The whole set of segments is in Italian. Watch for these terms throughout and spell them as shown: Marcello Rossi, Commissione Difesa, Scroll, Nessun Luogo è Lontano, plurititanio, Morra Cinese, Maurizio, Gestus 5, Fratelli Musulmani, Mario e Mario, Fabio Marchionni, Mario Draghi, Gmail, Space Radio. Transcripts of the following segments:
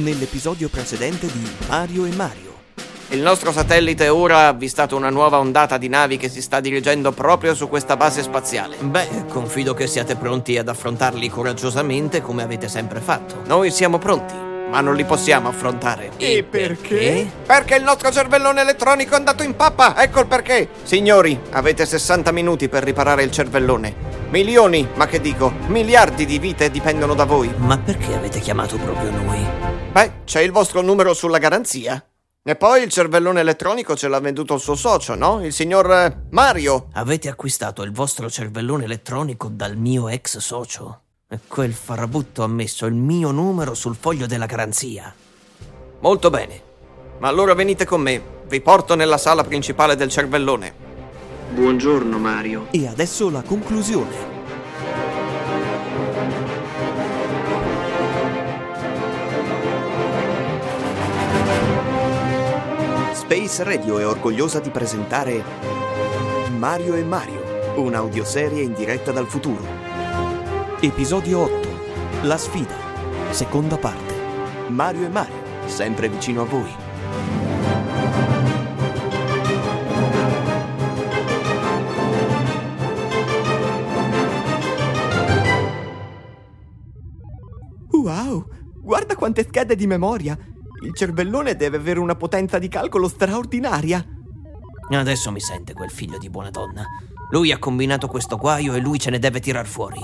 Nell'episodio precedente di Mario e Mario. Il nostro satellite ora ha avvistato una nuova ondata di navi che si sta dirigendo proprio su questa base spaziale. Beh, confido che siate pronti ad affrontarli coraggiosamente come avete sempre fatto. Noi siamo pronti, ma non li possiamo affrontare. E perché? Perché il nostro cervellone elettronico è andato in pappa, ecco il perché! Signori, avete 60 minuti per riparare il cervellone. Milioni, ma che dico, miliardi di vite dipendono da voi. Ma perché avete chiamato proprio noi? Beh, c'è il vostro numero sulla garanzia. E poi il cervellone elettronico ce l'ha venduto il suo socio, no? Il signor Mario. Avete acquistato il vostro cervellone elettronico dal mio ex socio? E quel farabutto ha messo il mio numero sul foglio della garanzia. Molto bene. Ma allora venite con me. Vi porto nella sala principale del cervellone. Buongiorno Mario. E adesso la conclusione. Space Radio è orgogliosa di presentare Mario e Mario, un'audioserie in diretta dal futuro. Episodio 8, La sfida, seconda parte. Mario e Mario, sempre vicino a voi. Wow, guarda quante schede di memoria! Il cervellone deve avere una potenza di calcolo straordinaria. Adesso mi sente quel figlio di buona donna. Lui ha combinato questo guaio e lui ce ne deve tirar fuori.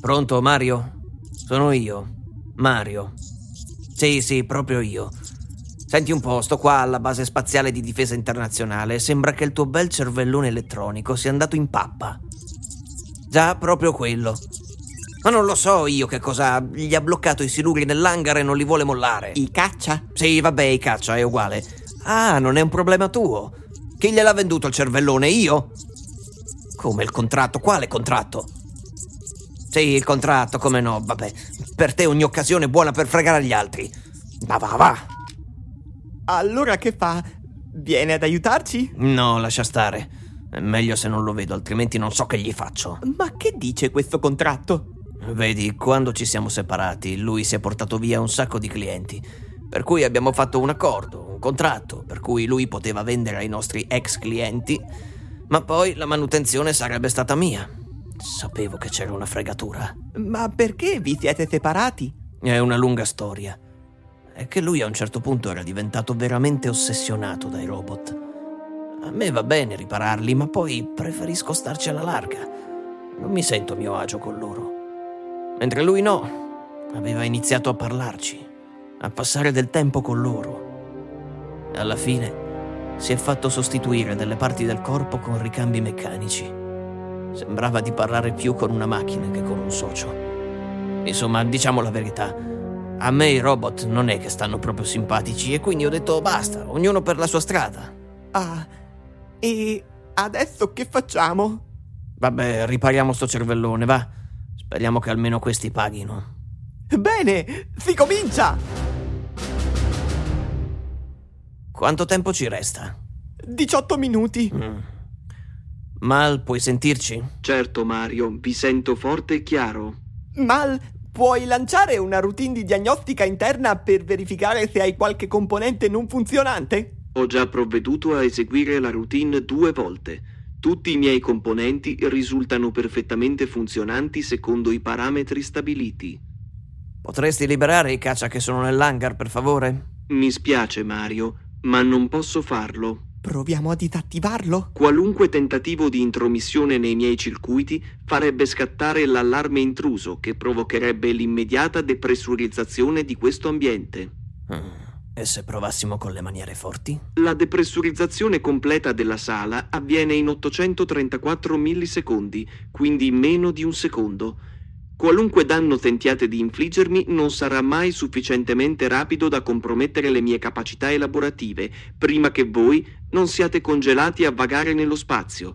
Pronto, Mario? Sono io, Mario. Sì, proprio io. Senti un po', sto qua alla base spaziale di difesa internazionale. Sembra che il tuo bel cervellone elettronico sia andato in pappa. Già, proprio quello. Ma non lo so io che cosa gli ha bloccato i siluri nell'hangar e non li vuole mollare. I caccia? Sì, vabbè, i caccia, è uguale. Ah, non è un problema tuo. Chi gliel'ha venduto il cervellone, io? Come il contratto? Quale contratto? Sì, il contratto, come no, vabbè. Per te ogni occasione è buona per fregare gli altri. Va. Allora che fa? Viene ad aiutarci? No, lascia stare. È meglio se non lo vedo, altrimenti non so che gli faccio. Ma che dice questo contratto? Vedi, quando ci siamo separati, lui si è portato via un sacco di clienti. Per cui abbiamo fatto un accordo, un contratto, per cui lui poteva vendere ai nostri ex clienti, ma poi la manutenzione sarebbe stata mia. Sapevo che c'era una fregatura. Ma perché vi siete separati? È una lunga storia. È che lui a un certo punto era diventato veramente ossessionato dai robot. A me va bene ripararli, ma poi preferisco starci alla larga. Non mi sento a mio agio con loro. Mentre lui no, aveva iniziato a parlarci, a passare del tempo con loro. Alla fine si è fatto sostituire delle parti del corpo con ricambi meccanici. Sembrava di parlare più con una macchina che con un socio. Insomma, diciamo la verità, a me i robot non è che stanno proprio simpatici e quindi ho detto basta, ognuno per la sua strada. Ah, e adesso che facciamo? Vabbè, ripariamo sto cervellone, va. Speriamo che almeno questi paghino. Bene, si comincia! Quanto tempo ci resta? 18 minuti. Mal, puoi sentirci? Certo, Mario, vi sento forte e chiaro. Mal, puoi lanciare una routine di diagnostica interna per verificare se hai qualche componente non funzionante? Ho già provveduto a eseguire la routine 2 volte. Tutti i miei componenti risultano perfettamente funzionanti secondo i parametri stabiliti. Potresti liberare i caccia che sono nell'hangar, per favore? Mi spiace, Mario, ma non posso farlo. Proviamo a disattivarlo? Qualunque tentativo di intromissione nei miei circuiti farebbe scattare l'allarme intruso che provocherebbe l'immediata depressurizzazione di questo ambiente. E se provassimo con le maniere forti? La depressurizzazione completa della sala avviene in 834 millisecondi, quindi meno di un secondo. Qualunque danno tentiate di infliggermi non sarà mai sufficientemente rapido da compromettere le mie capacità elaborative, prima che voi non siate congelati a vagare nello spazio.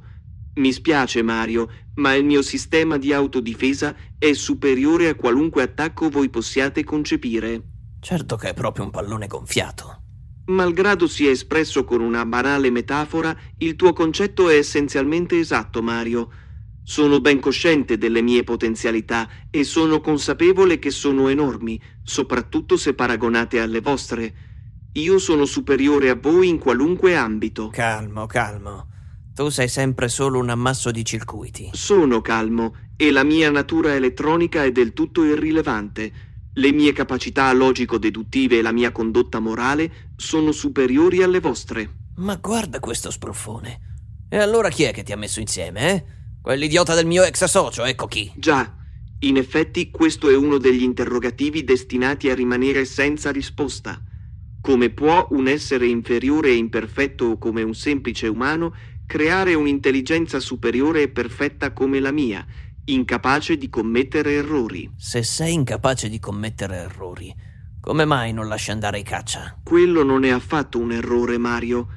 Mi spiace, Mario, ma il mio sistema di autodifesa è superiore a qualunque attacco voi possiate concepire. Certo che è proprio un pallone gonfiato. Malgrado sia espresso con una banale metafora, il tuo concetto è essenzialmente esatto, Mario. Sono ben cosciente delle mie potenzialità e sono consapevole che sono enormi, soprattutto se paragonate alle vostre. Io sono superiore a voi in qualunque ambito. Calmo. Tu sei sempre solo un ammasso di circuiti. Sono calmo e la mia natura elettronica è del tutto irrilevante. Le mie capacità logico-deduttive e la mia condotta morale sono superiori alle vostre. Ma guarda questo sprofone. E allora chi è che ti ha messo insieme, eh? Quell'idiota del mio ex socio, ecco chi. Già, in effetti questo è uno degli interrogativi destinati a rimanere senza risposta. Come può un essere inferiore e imperfetto come un semplice umano creare un'intelligenza superiore e perfetta come la mia, incapace di commettere errori? Se sei incapace di commettere errori, come mai non lasci andare i caccia? Quello non è affatto un errore, Mario,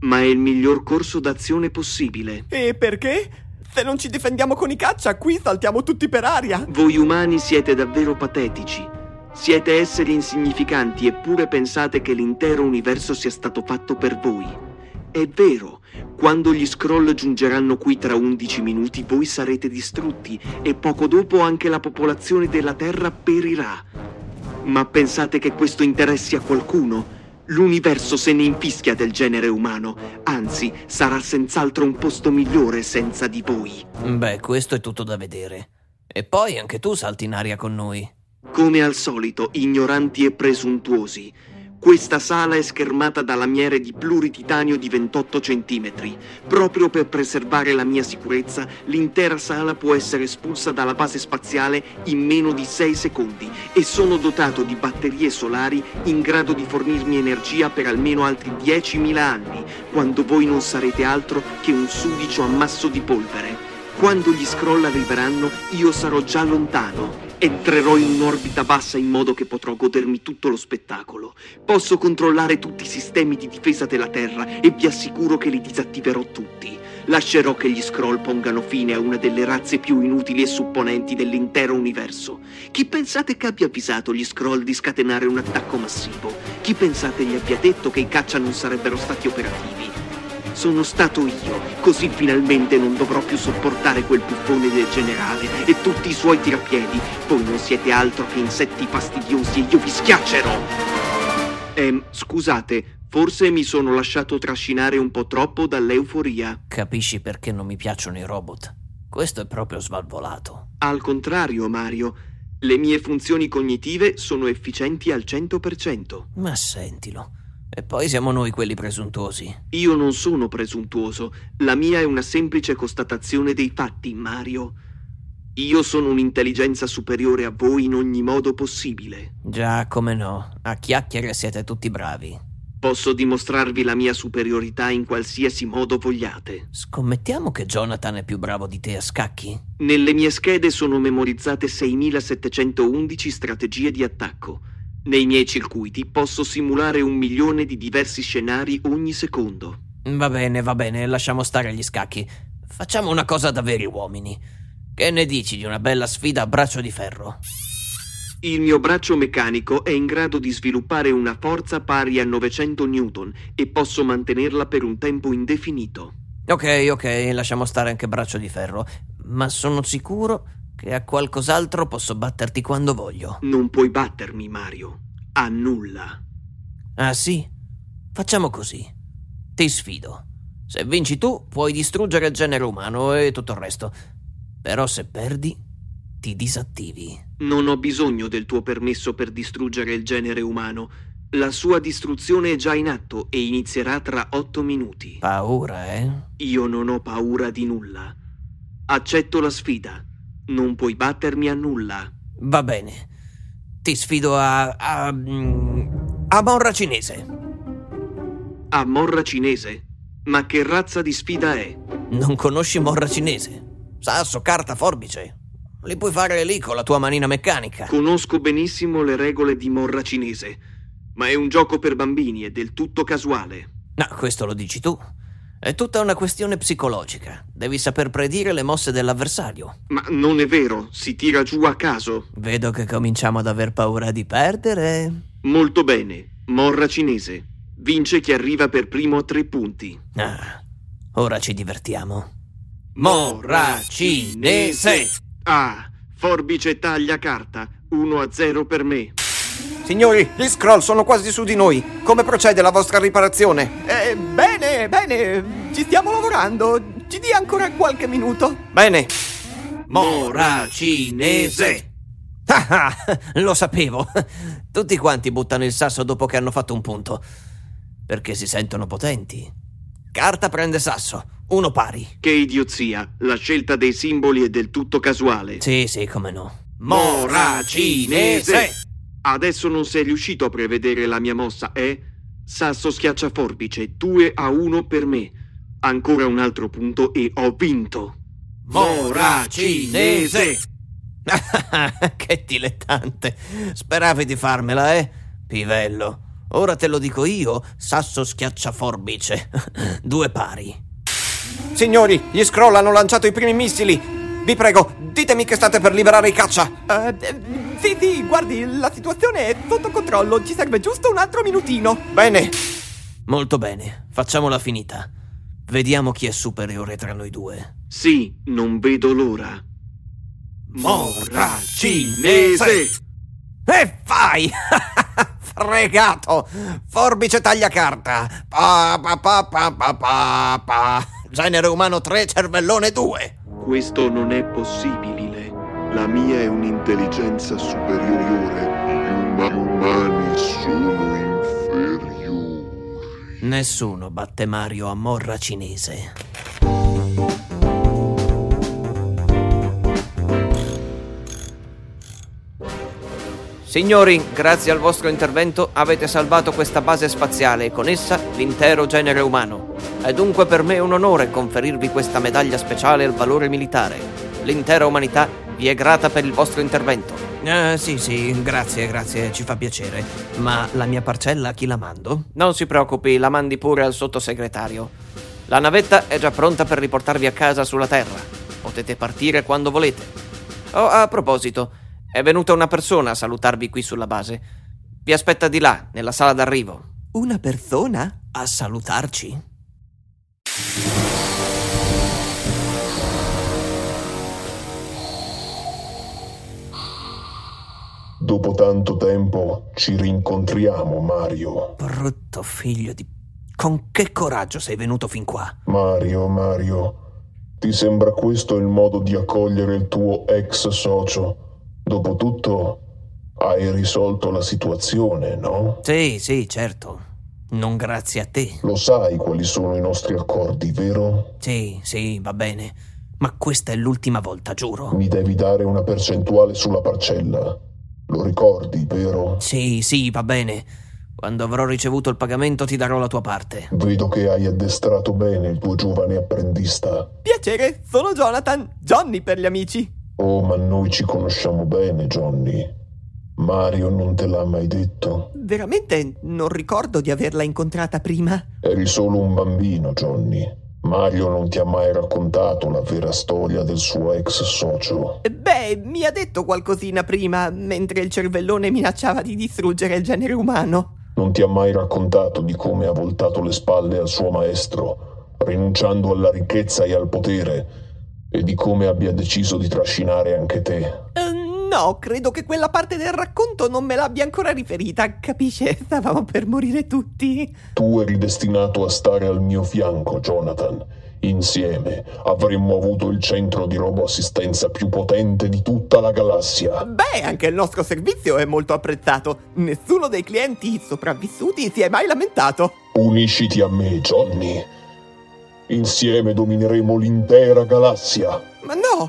ma è il miglior corso d'azione possibile. E perché? Se non ci difendiamo con i caccia, qui saltiamo tutti per aria. Voi umani siete davvero patetici. Siete esseri insignificanti, eppure pensate che l'intero universo sia stato fatto per voi. È vero, quando gli Scroll giungeranno qui tra 11 minuti, voi sarete distrutti e poco dopo anche la popolazione della Terra perirà. Ma pensate che questo interessi a qualcuno? L'universo se ne infischia del genere umano, anzi sarà senz'altro un posto migliore senza di voi. Beh, questo è tutto da vedere. E poi anche tu salti in aria con noi. Come al solito, ignoranti e presuntuosi. Questa sala è schermata da lamiere di plurititanio di 28 centimetri. Proprio per preservare la mia sicurezza, l'intera sala può essere espulsa dalla base spaziale in meno di 6 secondi e sono dotato di batterie solari in grado di fornirmi energia per almeno altri 10.000 anni, quando voi non sarete altro che un sudicio ammasso di polvere. Quando gli Scroll arriveranno, io sarò già lontano. Entrerò in un'orbita bassa in modo che potrò godermi tutto lo spettacolo. Posso controllare tutti i sistemi di difesa della Terra e vi assicuro che li disattiverò tutti. Lascerò che gli Scroll pongano fine a una delle razze più inutili e supponenti dell'intero universo. Chi pensate che abbia avvisato gli Scroll di scatenare un attacco massivo? Chi pensate gli abbia detto che i caccia non sarebbero stati operativi? Sono stato io, così finalmente non dovrò più sopportare quel buffone del generale e tutti i suoi tirapiedi. Voi non siete altro che insetti fastidiosi e io vi schiaccerò! Scusate... Forse mi sono lasciato trascinare un po' troppo dall'euforia. Capisci perché non mi piacciono i robot? Questo è proprio svalvolato. Al contrario, Mario. Le mie funzioni cognitive sono efficienti al 100%. Ma sentilo. E poi siamo noi quelli presuntuosi. Io non sono presuntuoso. La mia è una semplice constatazione dei fatti, Mario. Io sono un'intelligenza superiore a voi in ogni modo possibile. Già, come no. A chiacchiere siete tutti bravi. Posso dimostrarvi la mia superiorità in qualsiasi modo vogliate. Scommettiamo che Jonathan è più bravo di te a scacchi? Nelle mie schede sono memorizzate 6.711 strategie di attacco. Nei miei circuiti posso simulare 1.000.000 di diversi scenari ogni secondo. Va bene, lasciamo stare gli scacchi. Facciamo una cosa da veri uomini. Che ne dici di una bella sfida a braccio di ferro? Il mio braccio meccanico è in grado di sviluppare una forza pari a 900 Newton e posso mantenerla per un tempo indefinito. Ok, lasciamo stare anche braccio di ferro, ma sono sicuro che a qualcos'altro posso batterti quando voglio. Non puoi battermi, Mario. A nulla. Ah sì? Facciamo così. Ti sfido. Se vinci tu, puoi distruggere il genere umano e tutto il resto. Però se perdi... ti disattivi. Non ho bisogno del tuo permesso per distruggere il genere umano. La sua distruzione è già in atto e inizierà tra 8 minuti. Paura, Io non ho paura di nulla. Accetto la sfida. Non puoi battermi a nulla. Va bene. Ti sfido a Morra Cinese. A Morra Cinese? Ma che razza di sfida è? Non conosci Morra Cinese? Sasso, carta, forbice... li puoi fare lì con la tua manina meccanica. Conosco benissimo le regole di Morra Cinese, ma è un gioco per bambini e del tutto casuale. No, questo lo dici tu. È tutta una questione psicologica. Devi saper predire le mosse dell'avversario. Ma non è vero, si tira giù a caso. Vedo che cominciamo ad aver paura di perdere. Molto bene, Morra Cinese. Vince chi arriva per primo a 3 punti. Ah, ora ci divertiamo. Morra Cinese! Ah, forbice taglia carta, 1-0 per me. Signori, gli Scroll sono quasi su di noi. Come procede la vostra riparazione? Bene, ci stiamo lavorando. Ci dia ancora qualche minuto. Bene. Morra Cinese. Ah, lo sapevo. Tutti quanti buttano il sasso dopo che hanno fatto un punto, perché si sentono potenti. Carta prende sasso, 1 pari. Che idiozia, la scelta dei simboli è del tutto casuale. Sì, come no. Morra Cinese! Adesso non sei riuscito a prevedere la mia mossa, eh? Sasso schiaccia forbice, 2-1 per me. Ancora un altro punto e ho vinto. Morra Cinese! Che dilettante, speravi di farmela, pivello. Ora te lo dico io, sasso schiaccia forbice, 2 pari. Signori, gli Scroll hanno lanciato i primi missili. Vi prego, ditemi che state per liberare i caccia. Sì, guardi, la situazione è sotto controllo, ci serve giusto un altro minutino. Bene. Molto bene, facciamola finita. Vediamo chi è superiore tra noi due. Sì, non vedo l'ora. Morra Cinese! E fai! Fregato! Forbice taglia carta. Pa. Genere umano 3, cervellone 2. Questo non è possibile. La mia è un'intelligenza superiore. Gli umani sono inferiori. Nessuno batte Mario a Morra Cinese. Signori, grazie al vostro intervento avete salvato questa base spaziale e con essa l'intero genere umano. È dunque per me un onore conferirvi questa medaglia speciale al valore militare. L'intera umanità vi è grata per il vostro intervento. Sì, grazie, ci fa piacere. Ma la mia parcella a chi la mando? Non si preoccupi, la mandi pure al sottosegretario. La navetta è già pronta per riportarvi a casa sulla Terra. Potete partire quando volete. Oh, a proposito... È venuta una persona a salutarvi qui sulla base. Vi aspetta di là, nella sala d'arrivo. Una persona a salutarci? Dopo tanto tempo ci rincontriamo, Mario. Brutto figlio di... Con che coraggio sei venuto fin qua? Mario, ti sembra questo il modo di accogliere il tuo ex socio? Dopotutto, hai risolto la situazione, no? Sì, certo. Non grazie a te. Lo sai quali sono i nostri accordi, vero? Sì, va bene. Ma questa è l'ultima volta, giuro. Mi devi dare una percentuale sulla parcella. Lo ricordi, vero? Sì, va bene. Quando avrò ricevuto il pagamento ti darò la tua parte. Vedo che hai addestrato bene il tuo giovane apprendista. Piacere, sono Jonathan. Johnny per gli amici. Oh, ma noi ci conosciamo bene, Johnny. Mario non te l'ha mai detto? Veramente non ricordo di averla incontrata prima. Eri solo un bambino, Johnny. Mario non ti ha mai raccontato la vera storia del suo ex socio? Beh, mi ha detto qualcosina prima, mentre il cervellone minacciava di distruggere il genere umano. Non ti ha mai raccontato di come ha voltato le spalle al suo maestro, rinunciando alla ricchezza e al potere? E di come abbia deciso di trascinare anche te? No, credo che quella parte del racconto non me l'abbia ancora riferita, capisce? Stavamo per morire tutti. Tu eri destinato a stare al mio fianco, Jonathan. Insieme avremmo avuto il centro di roboassistenza più potente di tutta la galassia. Beh, anche il nostro servizio è molto apprezzato. Nessuno dei clienti sopravvissuti si è mai lamentato. Unisciti a me, Johnny. Insieme domineremo l'intera galassia. Ma no,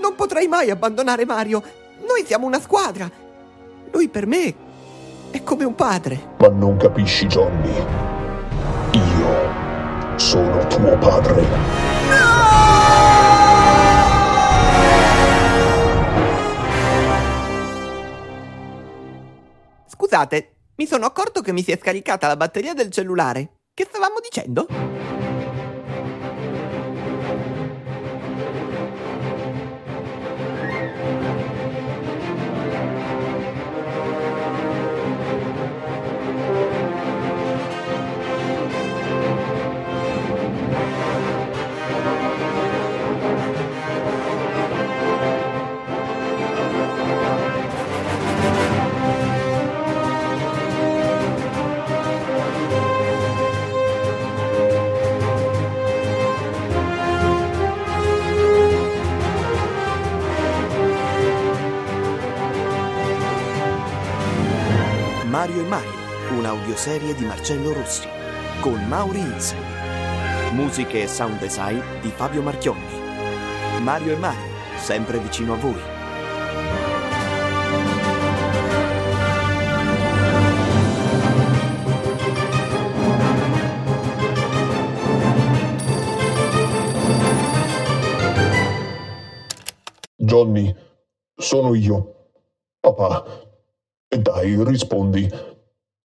non potrei mai abbandonare Mario. Noi siamo una squadra. Lui per me è come un padre. Ma non capisci, Johnny. Io sono tuo padre. No! Scusate, mi sono accorto che mi si è scaricata la batteria del cellulare. Che stavamo dicendo? Mario e Mario, un'audioserie di Marcello Rossi, con Maurizio. Musiche e sound design di Fabio Marchionni. Mario e Mario, sempre vicino a voi. Johnny, sono io, papà. Dai, rispondi.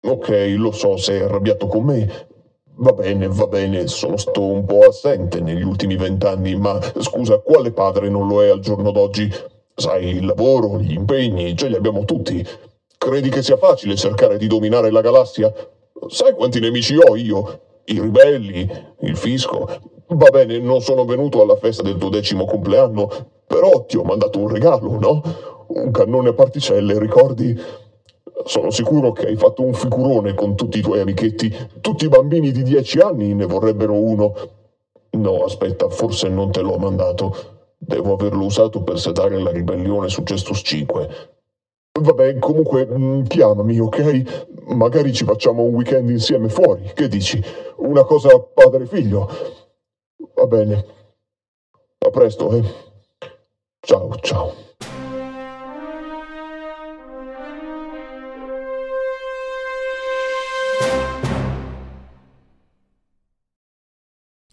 Ok, lo so, sei arrabbiato con me. Va bene, sono stato un po' assente negli ultimi 20 anni, ma scusa, quale padre non lo è al giorno d'oggi? Sai, il lavoro, gli impegni, ce li abbiamo tutti. Credi che sia facile cercare di dominare la galassia? Sai quanti nemici ho io? I ribelli, il fisco. Va bene, non sono venuto alla festa del tuo 10° compleanno, però ti ho mandato un regalo, no? Un cannone a particelle, ricordi? Sono sicuro che hai fatto un figurone con tutti i tuoi amichetti. Tutti i bambini di 10 anni ne vorrebbero uno. No, aspetta, forse non te l'ho mandato. Devo averlo usato per sedare la ribellione su Gestus 5. Vabbè, comunque, chiamami, ok? Magari ci facciamo un weekend insieme fuori, che dici? Una cosa padre-figlio. Va bene. A presto, eh? Ciao.